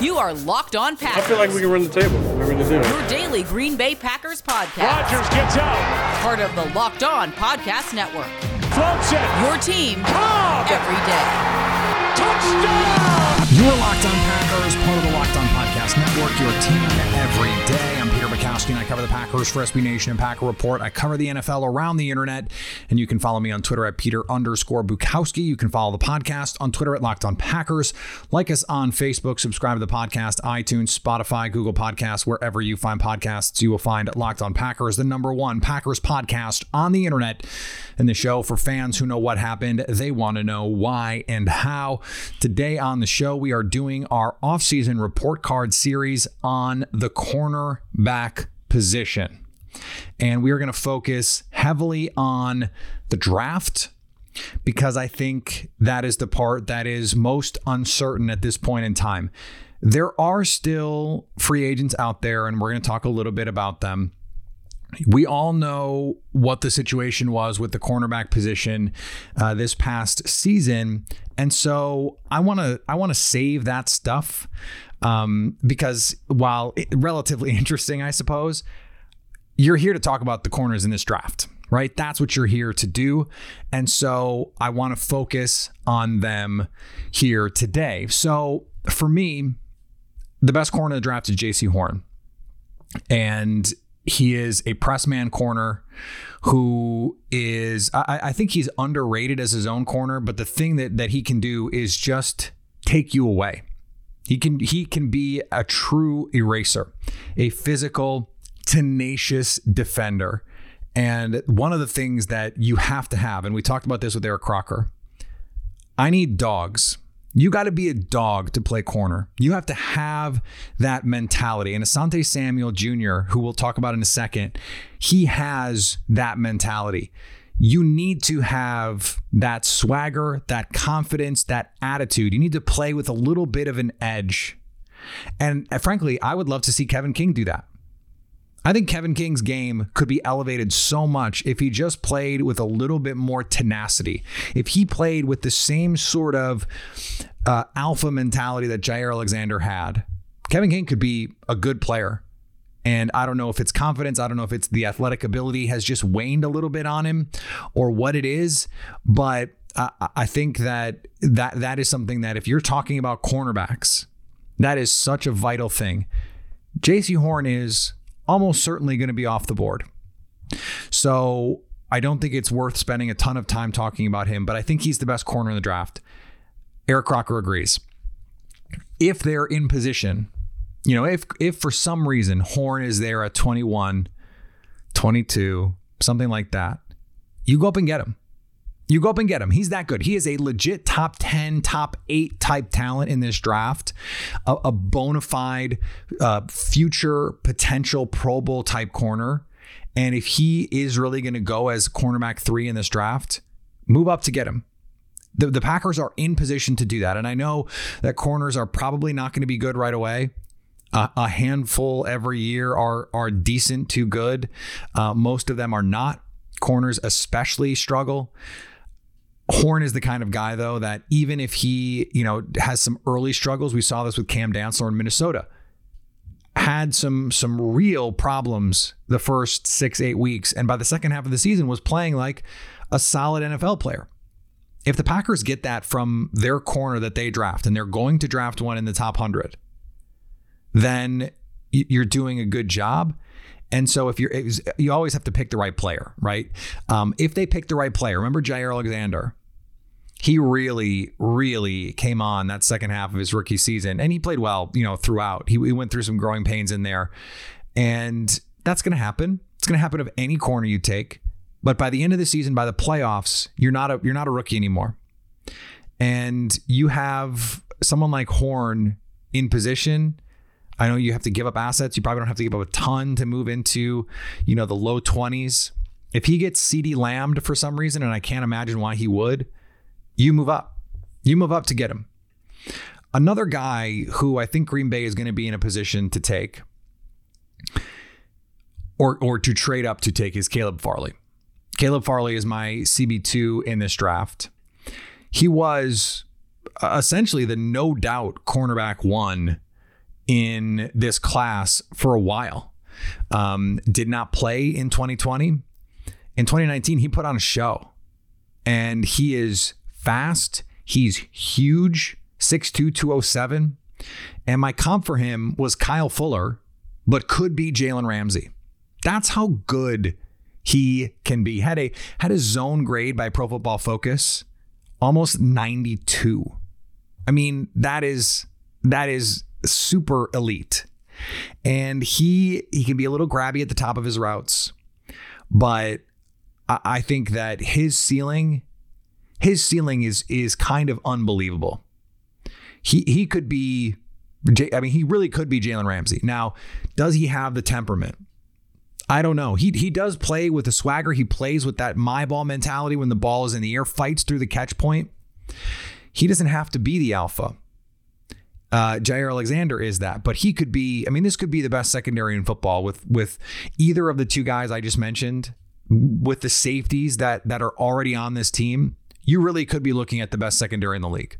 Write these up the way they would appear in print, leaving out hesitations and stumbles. You are Locked On Packers. I feel like we can run the table. We're going to do it. Your daily Green Bay Packers podcast. Rodgers gets out. Part of the Locked On Podcast Network. Floats it. Your team every day. Touchdown. You're Locked On Packers, part of the Locked On Podcast Network. Your team every day. I'm Peter Bukowski, and I cover the Packers for SB Nation and Packer Report. I cover the NFL around the internet, and you can follow me on Twitter at Peter_Bukowski. You can follow the podcast on Twitter at Locked On Packers. Like us on Facebook. Subscribe to the podcast, iTunes, Spotify, Google Podcasts, wherever you find podcasts. You will find Locked On Packers, the #1 Packers podcast on the internet, and the show for fans who know what happened. They want to know why and how. Today on the show, we are doing our offseason report card series on the cornerback position. And we are going to focus heavily on the draft because I think that is the part that is most uncertain at this point in time. There are still free agents out there, and we're going to talk a little bit about them. We all know what the situation was with the cornerback position this past season, and so I want to save that stuff because while relatively interesting, I suppose, you're here to talk about the corners in this draft, right? That's what you're here to do, and so I want to focus on them here today. So for me, the best corner of the draft is JC Horn, and he is a press man corner who is, I think he's underrated as his own corner, but the thing that he can do is just take you away. He can be a true eraser, a physical, tenacious defender. And one of the things that you have to have, and we talked about this with Eric Crocker, I need dogs. You got to be a dog to play corner. You have to have that mentality. And Asante Samuel Jr., who we'll talk about in a second, he has that mentality. You need to have that swagger, that confidence, that attitude. You need to play with a little bit of an edge. And frankly, I would love to see Kevin King do that. I think Kevin King's game could be elevated so much if he just played with a little bit more tenacity. If he played with the same sort of alpha mentality that Jaire Alexander had, Kevin King could be a good player. And I don't know if it's confidence. I don't know if it's the athletic ability has just waned a little bit on him or what it is. But I think that is something that if you're talking about cornerbacks, that is such a vital thing. JC Horn is almost certainly going to be off the board. So I don't think it's worth spending a ton of time talking about him, but I think he's the best corner in the draft. Eric Crocker agrees. If they're in position, you know, if for some reason Horn is there at 21, 22, something like that, you go up and get him. You go up and get him. He's that good. He is a legit top 10, top 8 type talent in this draft, a bona fide future potential Pro Bowl type corner. And if he is really going to go as cornerback 3 in this draft, move up to get him. The Packers are in position to do that. And I know that corners are probably not going to be good right away. A handful every year are decent to good. Most of them are not. Corners especially struggle. Horn is the kind of guy, though, that even if he, you know, has some early struggles, we saw this with Cam Dantzler in Minnesota, had some real problems the first 6-8 weeks. And by the second half of the season was playing like a solid NFL player. If the Packers get that from their corner that they draft, and they're going to draft one in the top 100, then you're doing a good job. And so if you always have to pick the right player, right? If they pick the right player, remember Jaire Alexander, he really, really came on that second half of his rookie season, and he played well, you know, throughout. He went through some growing pains in there, and That's going to happen. It's going to happen of any corner you take. But by the end of the season, by the playoffs, you're not a rookie anymore. And you have someone like Horn in position. I know you have to give up assets. You probably don't have to give up a ton to move into, you know, the low 20s. If he gets CeeDee Lamb'd for some reason, and I can't imagine why he would, you move up. You move up to get him. Another guy who I think Green Bay is going to be in a position to take or to trade up to take is Caleb Farley. Caleb Farley is my CB2 in this draft. He was essentially the no-doubt cornerback one in this class for a while. Did not play in 2020. In 2019, he put on a show, and he is fast. He's huge, 6'2", 207. And my comp for him was Kyle Fuller, but could be Jalen Ramsey. That's how good he can be. Had a zone grade by Pro Football Focus, almost 92. I mean, that is super elite. And he can be a little grabby at the top of his routes, but I think that his ceiling is kind of unbelievable. He could be, I mean, he really could be Jalen Ramsey. Now, does he have the temperament? I don't know. He does play with a swagger. He plays with that my ball mentality when the ball is in the air, fights through the catch point. He doesn't have to be the alpha. Jaire Alexander is that, but he could be, I mean, this could be the best secondary in football with either of the two guys I just mentioned, with the safeties that are already on this team. You really could be looking at the best secondary in the league.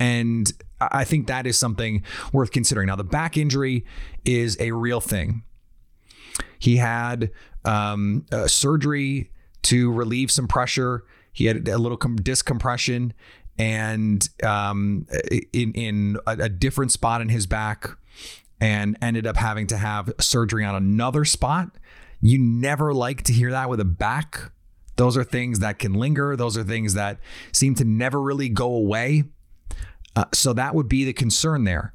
And I think that is something worth considering. Now, the back injury is a real thing. He had surgery to relieve some pressure. He had a little disc compression and in a different spot in his back, and ended up having to have surgery on another spot. You never like to hear that with a back. Those are things that can linger. Those are things that seem to never really go away. So that would be the concern there.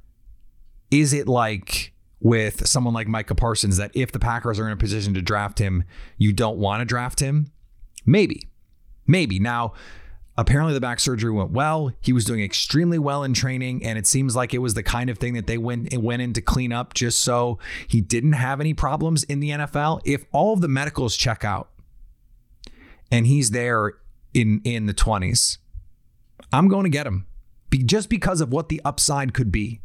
Is it like with someone like Micah Parsons that if the Packers are in a position to draft him, you don't want to draft him? Maybe. Now, apparently the back surgery went well. He was doing extremely well in training, and it seems like it was the kind of thing that they went in to clean up just so he didn't have any problems in the NFL. If all of the medicals check out and he's there in the 20s, I'm going to get him just because of what the upside could be.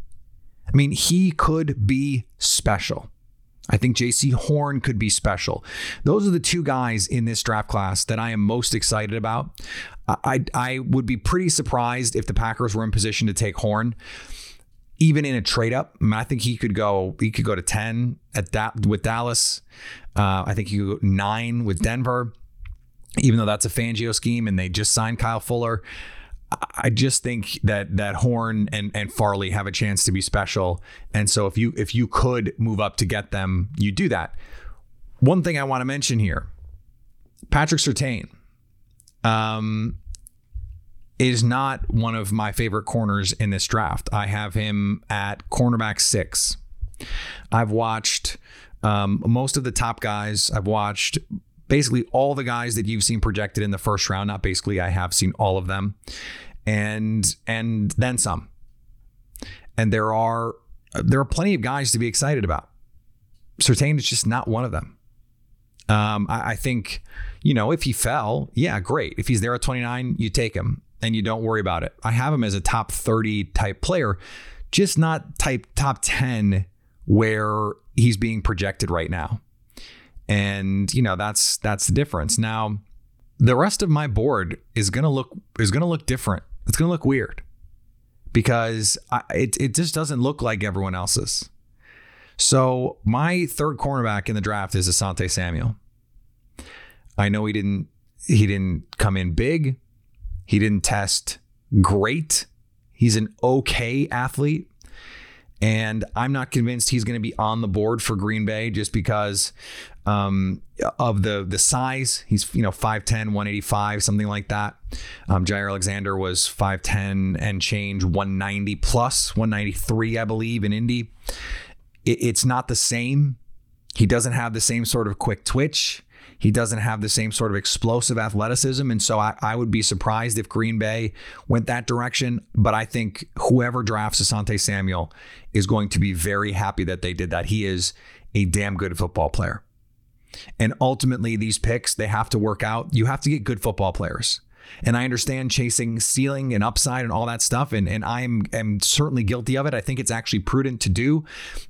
I mean, he could be special. I think JC Horn could be special. Those are the two guys in this draft class that I am most excited about. I would be pretty surprised if the Packers were in position to take Horn, even in a trade up. I mean, I think he could go to 10 at that with Dallas. I think he could go 9 with Denver, even though that's a Fangio scheme and they just signed Kyle Fuller. I just think that Horn and Farley have a chance to be special. And so if you could move up to get them, you do that. One thing I want to mention here, Patrick Sertain is not one of my favorite corners in this draft. I have him at cornerback 6. I've watched most of the top guys. I've watched basically all the guys that you've seen projected in the first round. Not basically, I have seen all of them and then some. And there are plenty of guys to be excited about. Sertain is just not one of them. I think, you know, if he fell, yeah, great. If he's there at 29, you take him and you don't worry about it. I have him as a top 30 type player, just not top 10 where he's being projected right now. And, you know, that's the difference. Now, the rest of my board is going to look different. It's going to look weird because it just doesn't look like everyone else's. So my third cornerback in the draft is Asante Samuel. I know he didn't come in big. He didn't test great. He's an okay athlete. And I'm not convinced he's going to be on the board for Green Bay just because of the size. He's, you know, 5'10", 185, something like that. Jaire Alexander was 5'10" and change, 190 plus, 193, I believe, in Indy. It's not the same. He doesn't have the same sort of quick twitch. He doesn't have the same sort of explosive athleticism. And so I would be surprised if Green Bay went that direction. But I think whoever drafts Asante Samuel is going to be very happy that they did that. He is a damn good football player. And ultimately, these picks, they have to work out. You have to get good football players. And I understand chasing ceiling and upside and all that stuff. And I am certainly guilty of it. I think it's actually prudent to do.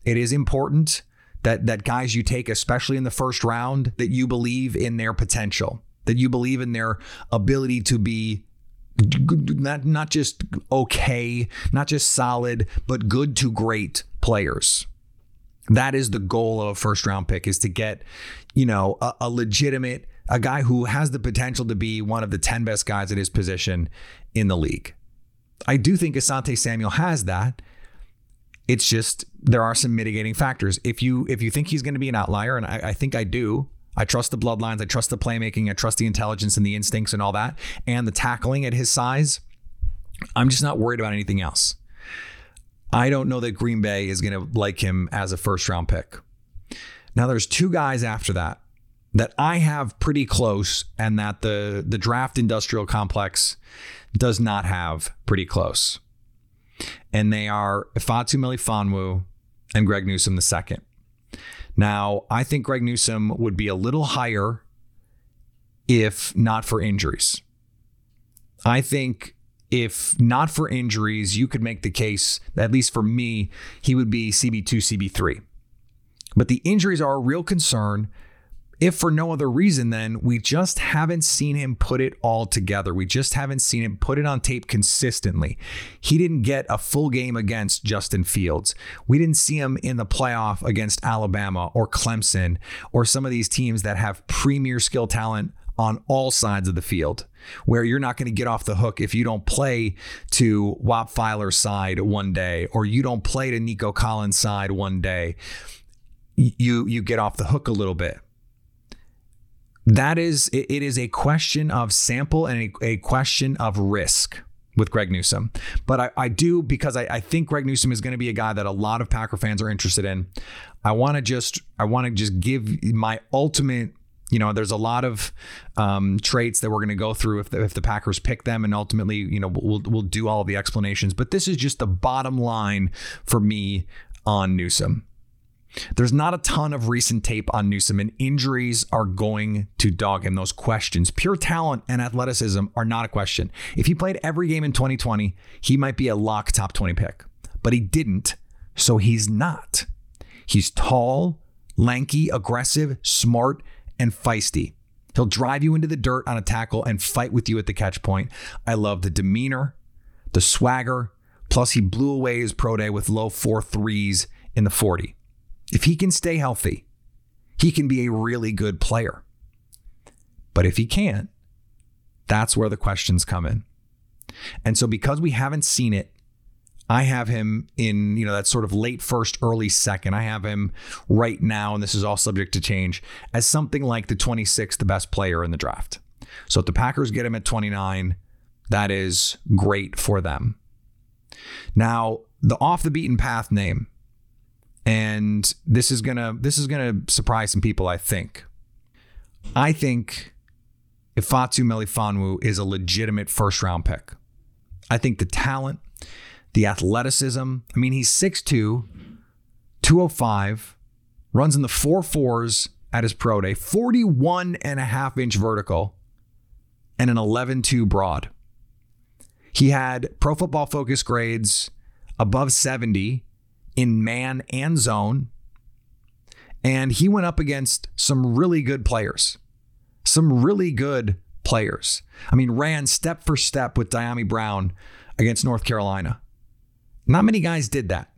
It is important that guys you take, especially in the first round, that you believe in their potential, that you believe in their ability to be not just okay, not just solid, but good to great players. That is the goal of a first round pick, is to get, a legitimate, a guy who has the potential to be one of the 10 best guys at his position in the league. I do think Asante Samuel has that. It's just there are some mitigating factors. If you think he's going to be an outlier, and I think I do, I trust the bloodlines, I trust the playmaking, I trust the intelligence and the instincts and all that, and the tackling at his size, I'm just not worried about anything else. I don't know that Green Bay is going to like him as a first-round pick. Now, there's two guys after that that I have pretty close and that the draft industrial complex does not have pretty close. And they are Ifeatu Melifonwu and Greg Newsome II. Now, I think Greg Newsome would be a little higher if not for injuries. I think if not for injuries, you could make the case, at least for me, he would be CB2, CB3. But the injuries are a real concern. If for no other reason, then we just haven't seen him put it all together. We just haven't seen him put it on tape consistently. He didn't get a full game against Justin Fields. We didn't see him in the playoff against Alabama or Clemson or some of these teams that have premier skill talent on all sides of the field, where you're not going to get off the hook if you don't play to Wop Filer's side one day or you don't play to Nico Collins' side one day. You get off the hook a little bit. It is a question of sample and a question of risk with Greg Newsome. But I do because I think Greg Newsome is going to be a guy that a lot of Packer fans are interested in. I want to just give my ultimate, there's a lot of traits that we're going to go through if the Packers pick them, and ultimately, we'll do all of the explanations, but this is just the bottom line for me on Newsome. There's not a ton of recent tape on Newsome, and injuries are going to dog him. Those questions, pure talent and athleticism, are not a question. If he played every game in 2020, he might be a lock top 20 pick, but he didn't. So he's not. He's tall, lanky, aggressive, smart, and feisty. He'll drive you into the dirt on a tackle and fight with you at the catch point. I love the demeanor, the swagger. Plus, he blew away his pro day with low 4.3s in the 40. If he can stay healthy, he can be a really good player. But if he can't, that's where the questions come in. And so because we haven't seen it, I have him in, that sort of late first, early second. I have him right now, and this is all subject to change, as something like the 26th best player in the draft. So if the Packers get him at 29, that is great for them. Now, the off the beaten path name, and this is gonna surprise some people, I think. I think Ifeatu Melifonwu is a legitimate first-round pick. I think the talent, the athleticism. I mean, he's 6'2", 205, runs in the 4.4s at his pro day, 41.5-inch vertical, and an 11.2 broad. He had Pro Football Focus grades above 70. In man and zone. And he went up against some really good players. I mean, ran step for step with Dyami Brown against North Carolina. Not many guys did that.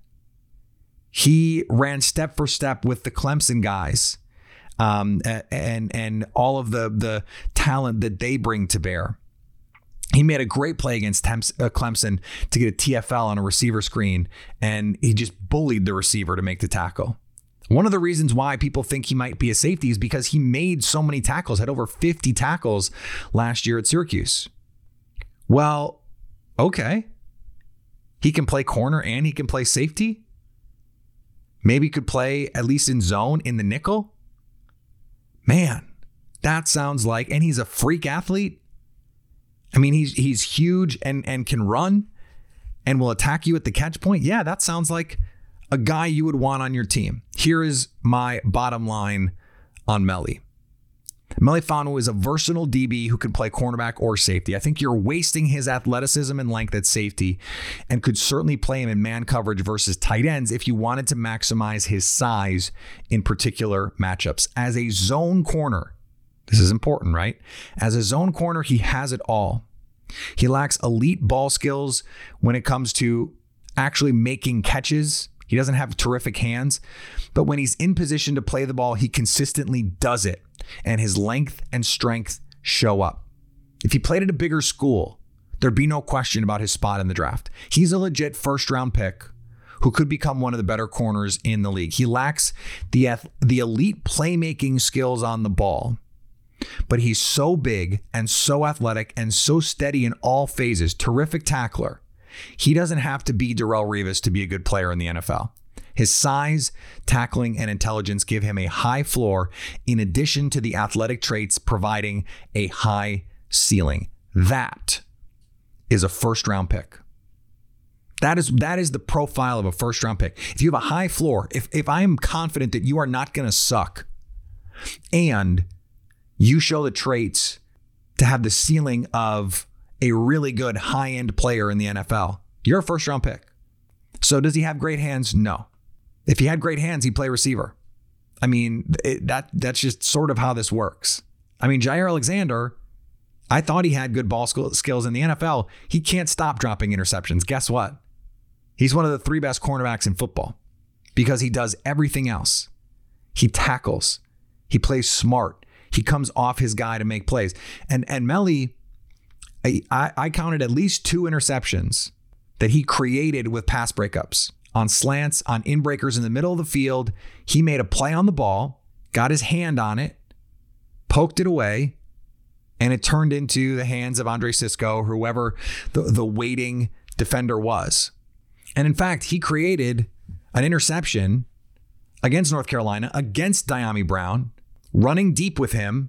He ran step for step with the Clemson guys and all of the talent that they bring to bear. He made a great play against Clemson to get a TFL on a receiver screen, and he just bullied the receiver to make the tackle. One of the reasons why people think he might be a safety is because he made so many tackles, had over 50 tackles last year at Syracuse. Well, okay. He can play corner and he can play safety. Maybe could play at least in zone in the nickel. Man, that sounds like, and he's a freak athlete. I mean, he's huge and can run and will attack you at the catch point. Yeah, that sounds like a guy you would want on your team. Here is my bottom line on Melly. Melifonwu is a versatile DB who can play cornerback or safety. I think you're wasting his athleticism and length at safety and could certainly play him in man coverage versus tight ends if you wanted to maximize his size in particular matchups. As a zone corner, this is important, right? As a zone corner, he has it all. He lacks elite ball skills when it comes to actually making catches. He doesn't have terrific hands, but when he's in position to play the ball, he consistently does it. And his length and strength show up. If he played at a bigger school, there'd be no question about his spot in the draft. He's a legit first-round pick who could become one of the better corners in the league. He lacks the elite playmaking skills on the ball, but he's so big and so athletic and so steady in all phases. Terrific tackler. He doesn't have to be Darrelle Revis to be a good player in the NFL. His size, tackling, and intelligence give him a high floor in addition to the athletic traits providing a high ceiling. That is a first-round pick. That is the profile of a first-round pick. If you have a high floor, if I'm confident that you are not going to suck and you show the traits to have the ceiling of a really good high-end player in the NFL, you're a first-round pick. So does he have great hands? No. If he had great hands, he'd play receiver. I mean, that's just sort of how this works. I mean, Jaire Alexander, I thought he had good ball skills in the NFL. He can't stop dropping interceptions. Guess what? He's one of the three best cornerbacks in football because he does everything else. He tackles. He plays smart. He comes off his guy to make plays. And Melly, I counted at least two interceptions that he created with pass breakups. On slants, on in-breakers in the middle of the field, he made a play on the ball, got his hand on it, poked it away, and it turned into the hands of Andre Cisco, whoever the waiting defender was. And in fact, he created an interception against North Carolina, against Dyami Brown, running deep with him,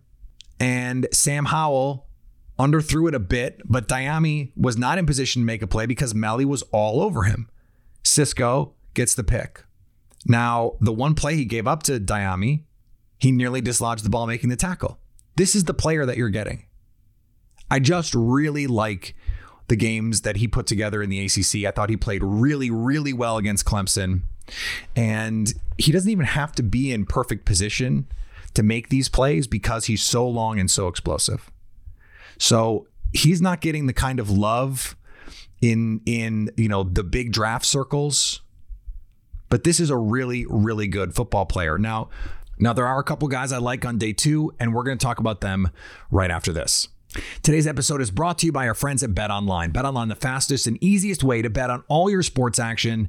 and Sam Howell underthrew it a bit, but Dyami was not in position to make a play because Melly was all over him. Cisco gets the pick. Now, the one play he gave up to Dyami, he nearly dislodged the ball making the tackle. This is the player that you're getting. I just really like the games that he put together in the ACC. I thought he played really, really well against Clemson. And he doesn't even have to be in perfect position to make these plays because he's so long and so explosive. So he's not getting the kind of love in you know, the big draft circles, but this is a really, really good football player. Now there are a couple guys I like on day two, and we're going to talk about them right after this. Today's episode is brought to you by our friends at Bet Online. Bet Online, the fastest and easiest way to bet on all your sports action.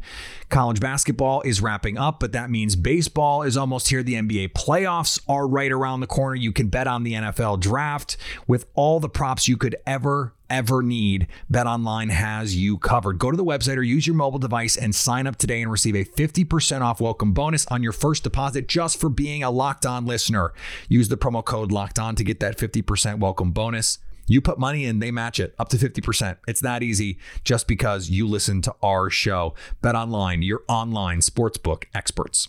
College basketball is wrapping up, but that means baseball is almost here. The NBA playoffs are right around the corner. You can bet on the NFL draft with all the props you could ever need. Bet Online has you covered. Go to the website or use your mobile device and sign up today and receive a 50% off welcome bonus on your first deposit just for being a Locked On listener. Use the promo code Locked On to get that 50% welcome bonus. You put money in, they match it up to 50%. It's that easy just because you listen to our show. Bet Online, your online sportsbook experts.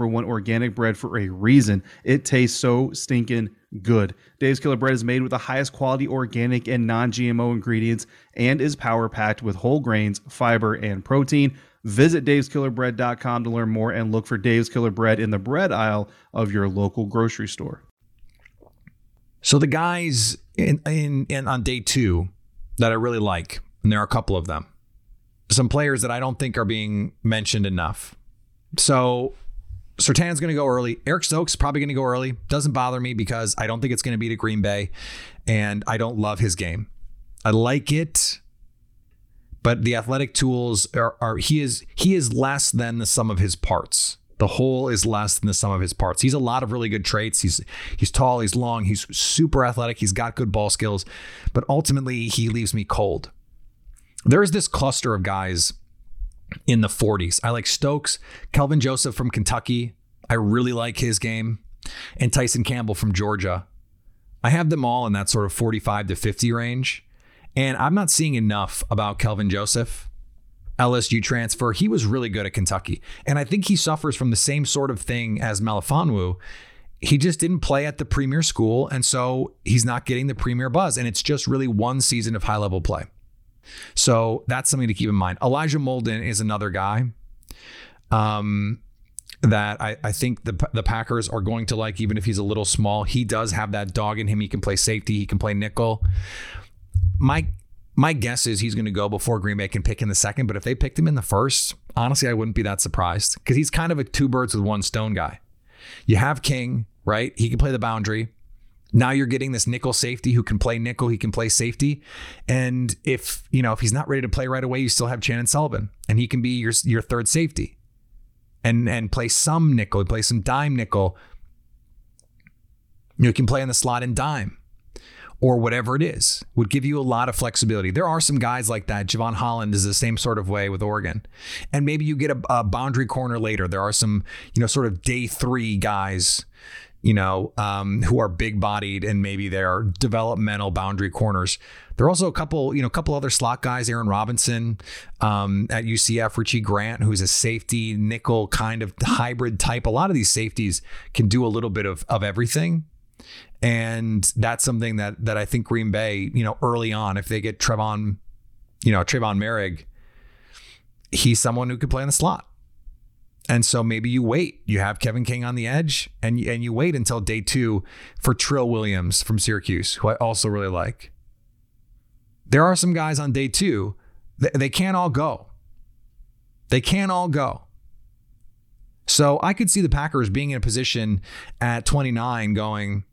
organic bread for a reason. It tastes so stinking good. Dave's Killer Bread is made with the highest quality organic and non-GMO ingredients and is power-packed with whole grains, fiber, and protein. Visit daveskillerbread.com to learn more and look for Dave's Killer Bread in the bread aisle of your local grocery store. So the guys in on day two that I really like, and there are a couple of them, some players that I don't think are being mentioned enough. So Sertain's going to go early. Eric Stokes probably going to go early. Doesn't bother me because I don't think it's going to be to Green Bay, and I don't love his game. I like it, but the athletic tools are he is less than the sum of his parts. The whole is less than the sum of his parts. He's a lot of really good traits. He's tall, he's long, he's super athletic, he's got good ball skills, but ultimately he leaves me cold. There is this cluster of guys in the 40s. I like Stokes, Kelvin Joseph from Kentucky. I really like his game, and Tyson Campbell from Georgia. I have them all in that sort of 45 to 50 range, and I'm not seeing enough about Kelvin Joseph. LSU transfer. He was really good at Kentucky. And I think he suffers from the same sort of thing as Melifonwu. He just didn't play at the premier school, and so he's not getting the premier buzz. And it's just really one season of high-level play. So that's something to keep in mind. Elijah Molden is another guy that I think the Packers are going to like, even if he's a little small. He does have that dog in him. He can play safety. He can play nickel. My guess is he's going to go before Green Bay can pick in the second, but if they picked him in the first, honestly, I wouldn't be that surprised because he's kind of a two birds with one stone guy. You have King, right? He can play the boundary. Now you're getting this nickel safety who can play nickel. He can play safety. And if he's not ready to play right away, you still have Chandon Sullivan, and he can be your third safety and play some nickel, play some dime nickel. You can play in the slot and dime, or whatever it is, would give you a lot of flexibility. There are some guys like that. Javon Holland is the same sort of way with Oregon. And maybe you get a boundary corner later. There are some, sort of day three guys, who are big bodied and maybe they are developmental boundary corners. There are also a couple other slot guys, Aaron Robinson at UCF, Richie Grant, who's a safety nickel kind of hybrid type. A lot of these safeties can do a little bit of everything. And that's something that I think Green Bay, early on, if they get Trevon Moehrig, he's someone who could play in the slot. And so maybe you wait. You have Kevin King on the edge, and you wait until day two for Trill Williams from Syracuse, who I also really like. There are some guys on day two. They can't all go. They can't all go. So I could see the Packers being in a position at 29 going,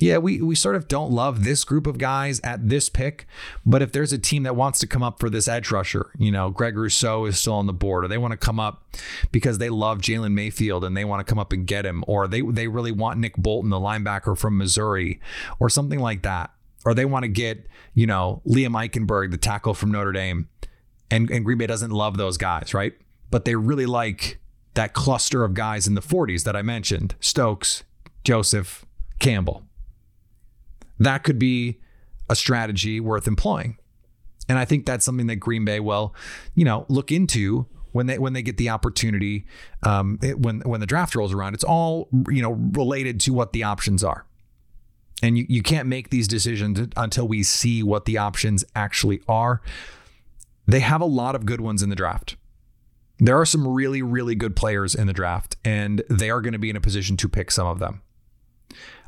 yeah, we sort of don't love this group of guys at this pick, but if there's a team that wants to come up for this edge rusher, Greg Rousseau is still on the board, or they want to come up because they love Jalen Mayfield and they want to come up and get him, or they really want Nick Bolton, the linebacker from Missouri, or something like that, or they want to get, Liam Eichenberg, the tackle from Notre Dame, and Green Bay doesn't love those guys, right? But they really like that cluster of guys in the 40s that I mentioned, Stokes, Joseph, Campbell. That could be a strategy worth employing. And I think that's something that Green Bay will, look into when they get the opportunity, when the draft rolls around. It's all, related to what the options are. And you can't make these decisions until we see what the options actually are. They have a lot of good ones in the draft. There are some really, really good players in the draft, and they are going to be in a position to pick some of them.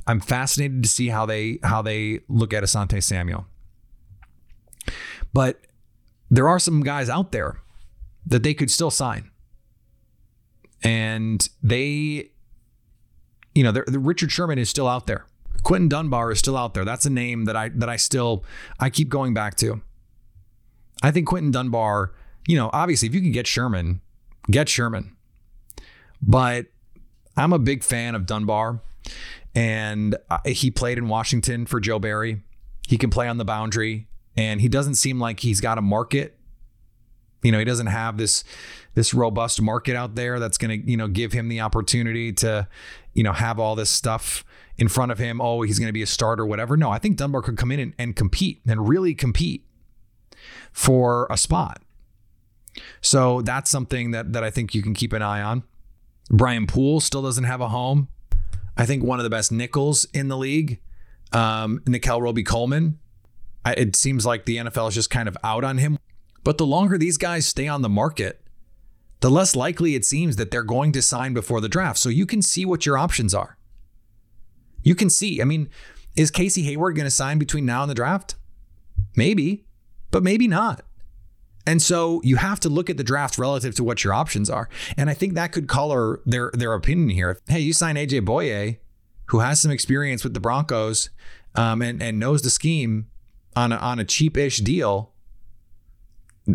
I'm fascinated to see how they look at Asante Samuel. But there are some guys out there that they could still sign. And they, Richard Sherman is still out there. Quentin Dunbar is still out there. That's a name that I keep going back to. I think Quentin Dunbar, obviously, if you can get Sherman. But I'm a big fan of Dunbar. And he played in Washington for Joe Barry. He can play on the boundary, and he doesn't seem like he's got a market. He doesn't have this robust market out there that's going to, give him the opportunity to, have all this stuff in front of him. Oh, he's going to be a starter, whatever. No, I think Dunbar could come in and compete, and really compete for a spot. So that's something that I think you can keep an eye on. Brian Poole still doesn't have a home. I think one of the best nickels in the league, Nickel Roby Coleman. It seems like the NFL is just kind of out on him. But the longer these guys stay on the market, the less likely it seems that they're going to sign before the draft. So you can see what your options are. You can see. I mean, Is Casey Hayward going to sign between now and the draft? Maybe, but maybe not. And so you have to look at the draft relative to what your options are. And I think that could color their opinion here. Hey, you sign A.J. Boye, who has some experience with the Broncos and knows the scheme on a cheap-ish deal.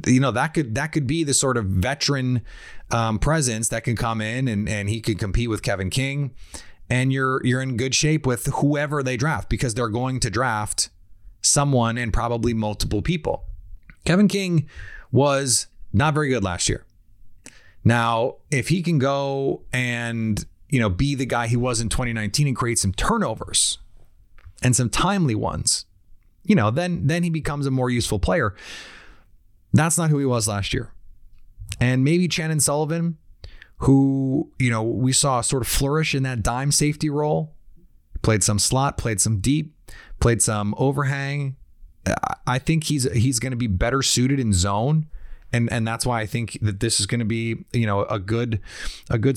You know, that could be the sort of veteran presence that can come in and he could compete with Kevin King. And you're in good shape with whoever they draft, because they're going to draft someone and probably multiple people. Kevin King was not very good last year. Now, if he can go and, you know, be the guy he was in 2019 and create some turnovers and some timely ones, you know, then he becomes a more useful player. That's not who he was last year. And maybe Chandon Sullivan, who, you know, we saw sort of flourish in that dime safety role, played some slot, played some deep, played some overhang. I think he's going to be better suited in zone. And that's why I think that this is going to be, you know, a good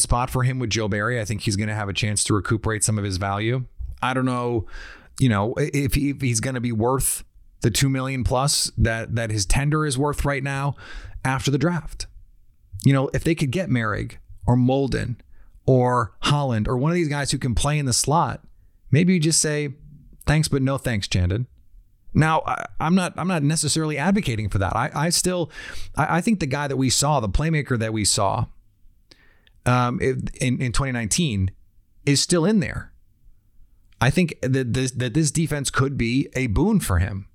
spot for him with Joe Barry. I think he's going to have a chance to recuperate some of his value. I don't know, you know, if he's going to be worth the $2 million plus that his tender is worth right now after the draft. You know, if they could get Moehrig or Molden or Holland or one of these guys who can play in the slot, maybe you just say, thanks, but no thanks, Chandon. Now, I'm not necessarily advocating for that. I think the guy that we saw, the playmaker that we saw in 2019 is still in there. I think that this defense could be a boon for him.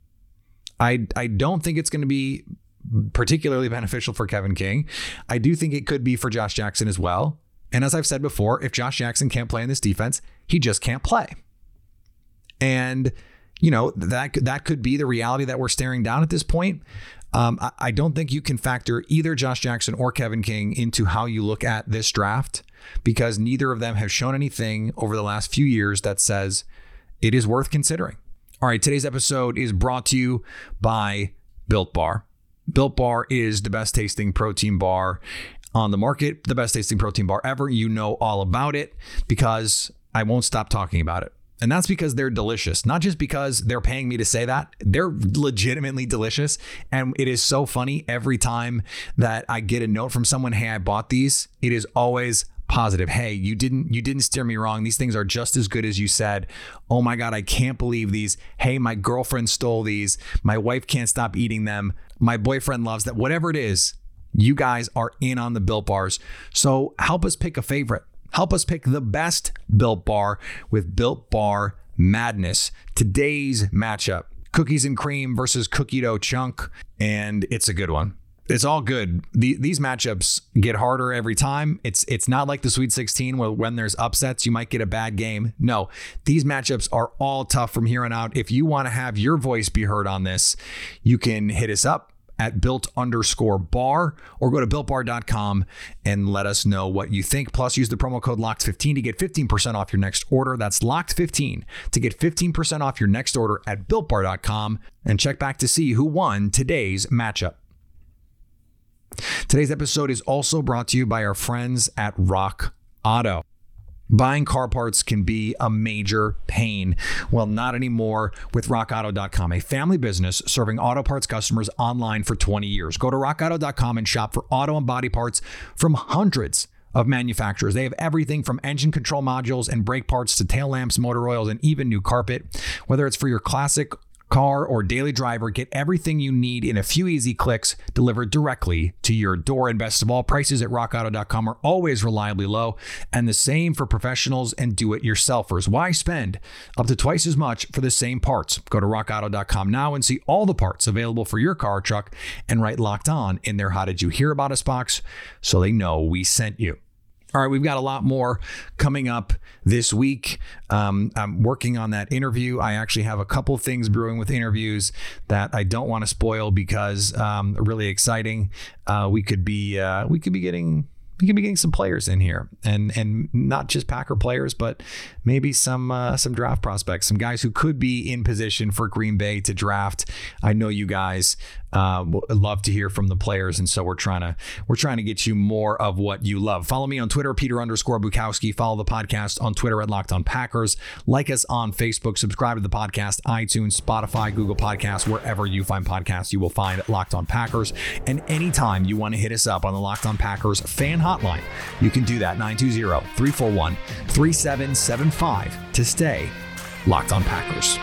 I don't think it's going to be particularly beneficial for Kevin King. I do think it could be for Josh Jackson as well. And as I've said before, if Josh Jackson can't play in this defense, he just can't play. And you know, that could be the reality that we're staring down at this point. I don't think you can factor either Josh Jackson or Kevin King into how you look at this draft, because neither of them have shown anything over the last few years that says it is worth considering. All right, today's episode is brought to you by Built Bar. Built Bar is the best tasting protein bar on the market, the best tasting protein bar ever. You know all about it because I won't stop talking about it. And that's because they're delicious, not just because they're paying me to say that. They're legitimately delicious. And it is so funny every time that I get a note from someone, hey, I bought these. It is always positive. Hey, you didn't steer me wrong. These things are just as good as you said. Oh my God, I can't believe these. Hey, my girlfriend stole these. My wife can't stop eating them. My boyfriend loves that. Whatever it is, you guys are in on the Built Bars. So help us pick a favorite. Help us pick the best Built Bar with Built Bar Madness. Today's matchup, cookies and cream versus cookie dough chunk, and it's a good one. It's all good. These matchups get harder every time. It's not like the Sweet 16 where when there's upsets, you might get a bad game. No, these matchups are all tough from here on out. If you want to have your voice be heard on this, you can hit us up at built_bar or go to builtbar.com and let us know what you think. Plus, use the promo code LOCKED15 to get 15% off your next order. That's LOCKED15 to get 15% off your next order at builtbar.com, and check back to see who won today's matchup. Today's episode is also brought to you by our friends at Rock Auto. Buying car parts can be a major pain. Well, not anymore with RockAuto.com, a family business serving auto parts customers online for 20 years. Go to RockAuto.com and shop for auto and body parts from hundreds of manufacturers. They have everything from engine control modules and brake parts to tail lamps, motor oils, and even new carpet. Whether it's for your classic car or daily driver, get everything you need in a few easy clicks, delivered directly to your door. And best of all, prices at rockauto.com are always reliably low, and the same for professionals and do-it-yourselfers. Why spend up to twice as much for the same parts? Go to rockauto.com now and see all the parts available for your car or truck, and write Locked On in their How Did You Hear About Us box so they know we sent you. All right, we've got a lot more coming up this week. I'm working on that interview. I actually have a couple things brewing with interviews that I don't want to spoil because really exciting. We could be getting we could be getting some players in here, and not just Packer players, but maybe some draft prospects, some guys who could be in position for Green Bay to draft. I know you guys love to hear from the players, and so we're trying to get you more of what you love. Follow me on Twitter, Peter_Bukowski. Follow the podcast on Twitter at Locked On Packers. Like us on Facebook. Subscribe to the podcast, iTunes, Spotify, Google Podcasts, wherever you find podcasts, you will find Locked On Packers. And anytime you want to hit us up on the Locked On Packers fan hotline, you can do that, 920-341-3775, to stay Locked On Packers.